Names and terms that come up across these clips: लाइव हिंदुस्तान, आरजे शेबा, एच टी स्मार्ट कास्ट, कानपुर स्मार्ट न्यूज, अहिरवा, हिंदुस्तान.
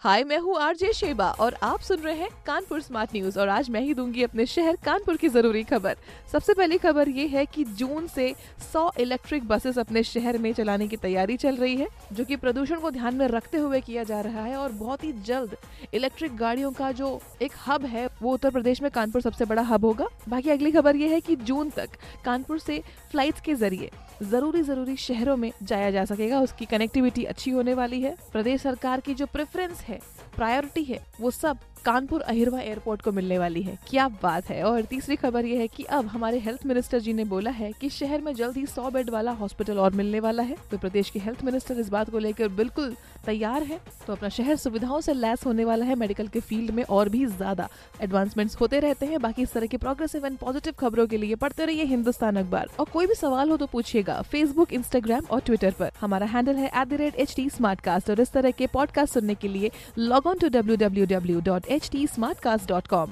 हाय, मैं हूँ आरजे शेबा और आप सुन रहे हैं कानपुर स्मार्ट न्यूज और आज मैं ही दूंगी अपने शहर कानपुर की जरूरी खबर। सबसे पहली खबर ये है कि जून से 100 इलेक्ट्रिक बसेस अपने शहर में चलाने की तैयारी चल रही है, जो कि प्रदूषण को ध्यान में रखते हुए किया जा रहा है। और बहुत ही जल्द इलेक्ट्रिक गाड़ियों का जो एक हब है वो उत्तर प्रदेश में कानपुर सबसे बड़ा हब होगा। बाकी अगली खबर ये है कि जून तक कानपुर से फ्लाइट के जरिए जरूरी शहरों में जाया जा सकेगा। उसकी कनेक्टिविटी अच्छी होने वाली है। प्रदेश सरकार की जो प्रेफरेंस है, प्रायोरिटी है, वो सब कानपुर अहिरवा एयरपोर्ट को मिलने वाली है। क्या बात है। और तीसरी खबर यह है कि अब हमारे हेल्थ मिनिस्टर जी ने बोला है कि शहर में जल्द ही 100 बेड वाला हॉस्पिटल और मिलने वाला है। तो प्रदेश के हेल्थ मिनिस्टर इस बात को लेकर बिल्कुल तैयार है। तो अपना शहर सुविधाओं से लैस होने वाला है। मेडिकल के फील्ड में और भी ज्यादा एडवांसमेंट्स होते रहते हैं। बाकी इस तरह की प्रोग्रेसिव एंड पॉजिटिव खबरों के लिए पढ़ते रहिए हिंदुस्तान अखबार। और कोई भी सवाल हो तो पूछिएगा फेसबुक, इंस्टाग्राम और ट्विटर पर। हमारा हैंडल है @HT स्मार्ट कास्ट। और इस तरह के पॉडकास्ट सुनने के लिए लॉग ऑन टू www.htsmartcast.com।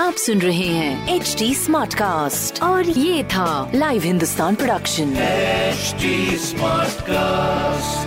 आप सुन रहे हैं HT स्मार्ट कास्ट और ये था लाइव हिंदुस्तान production HT smart cast.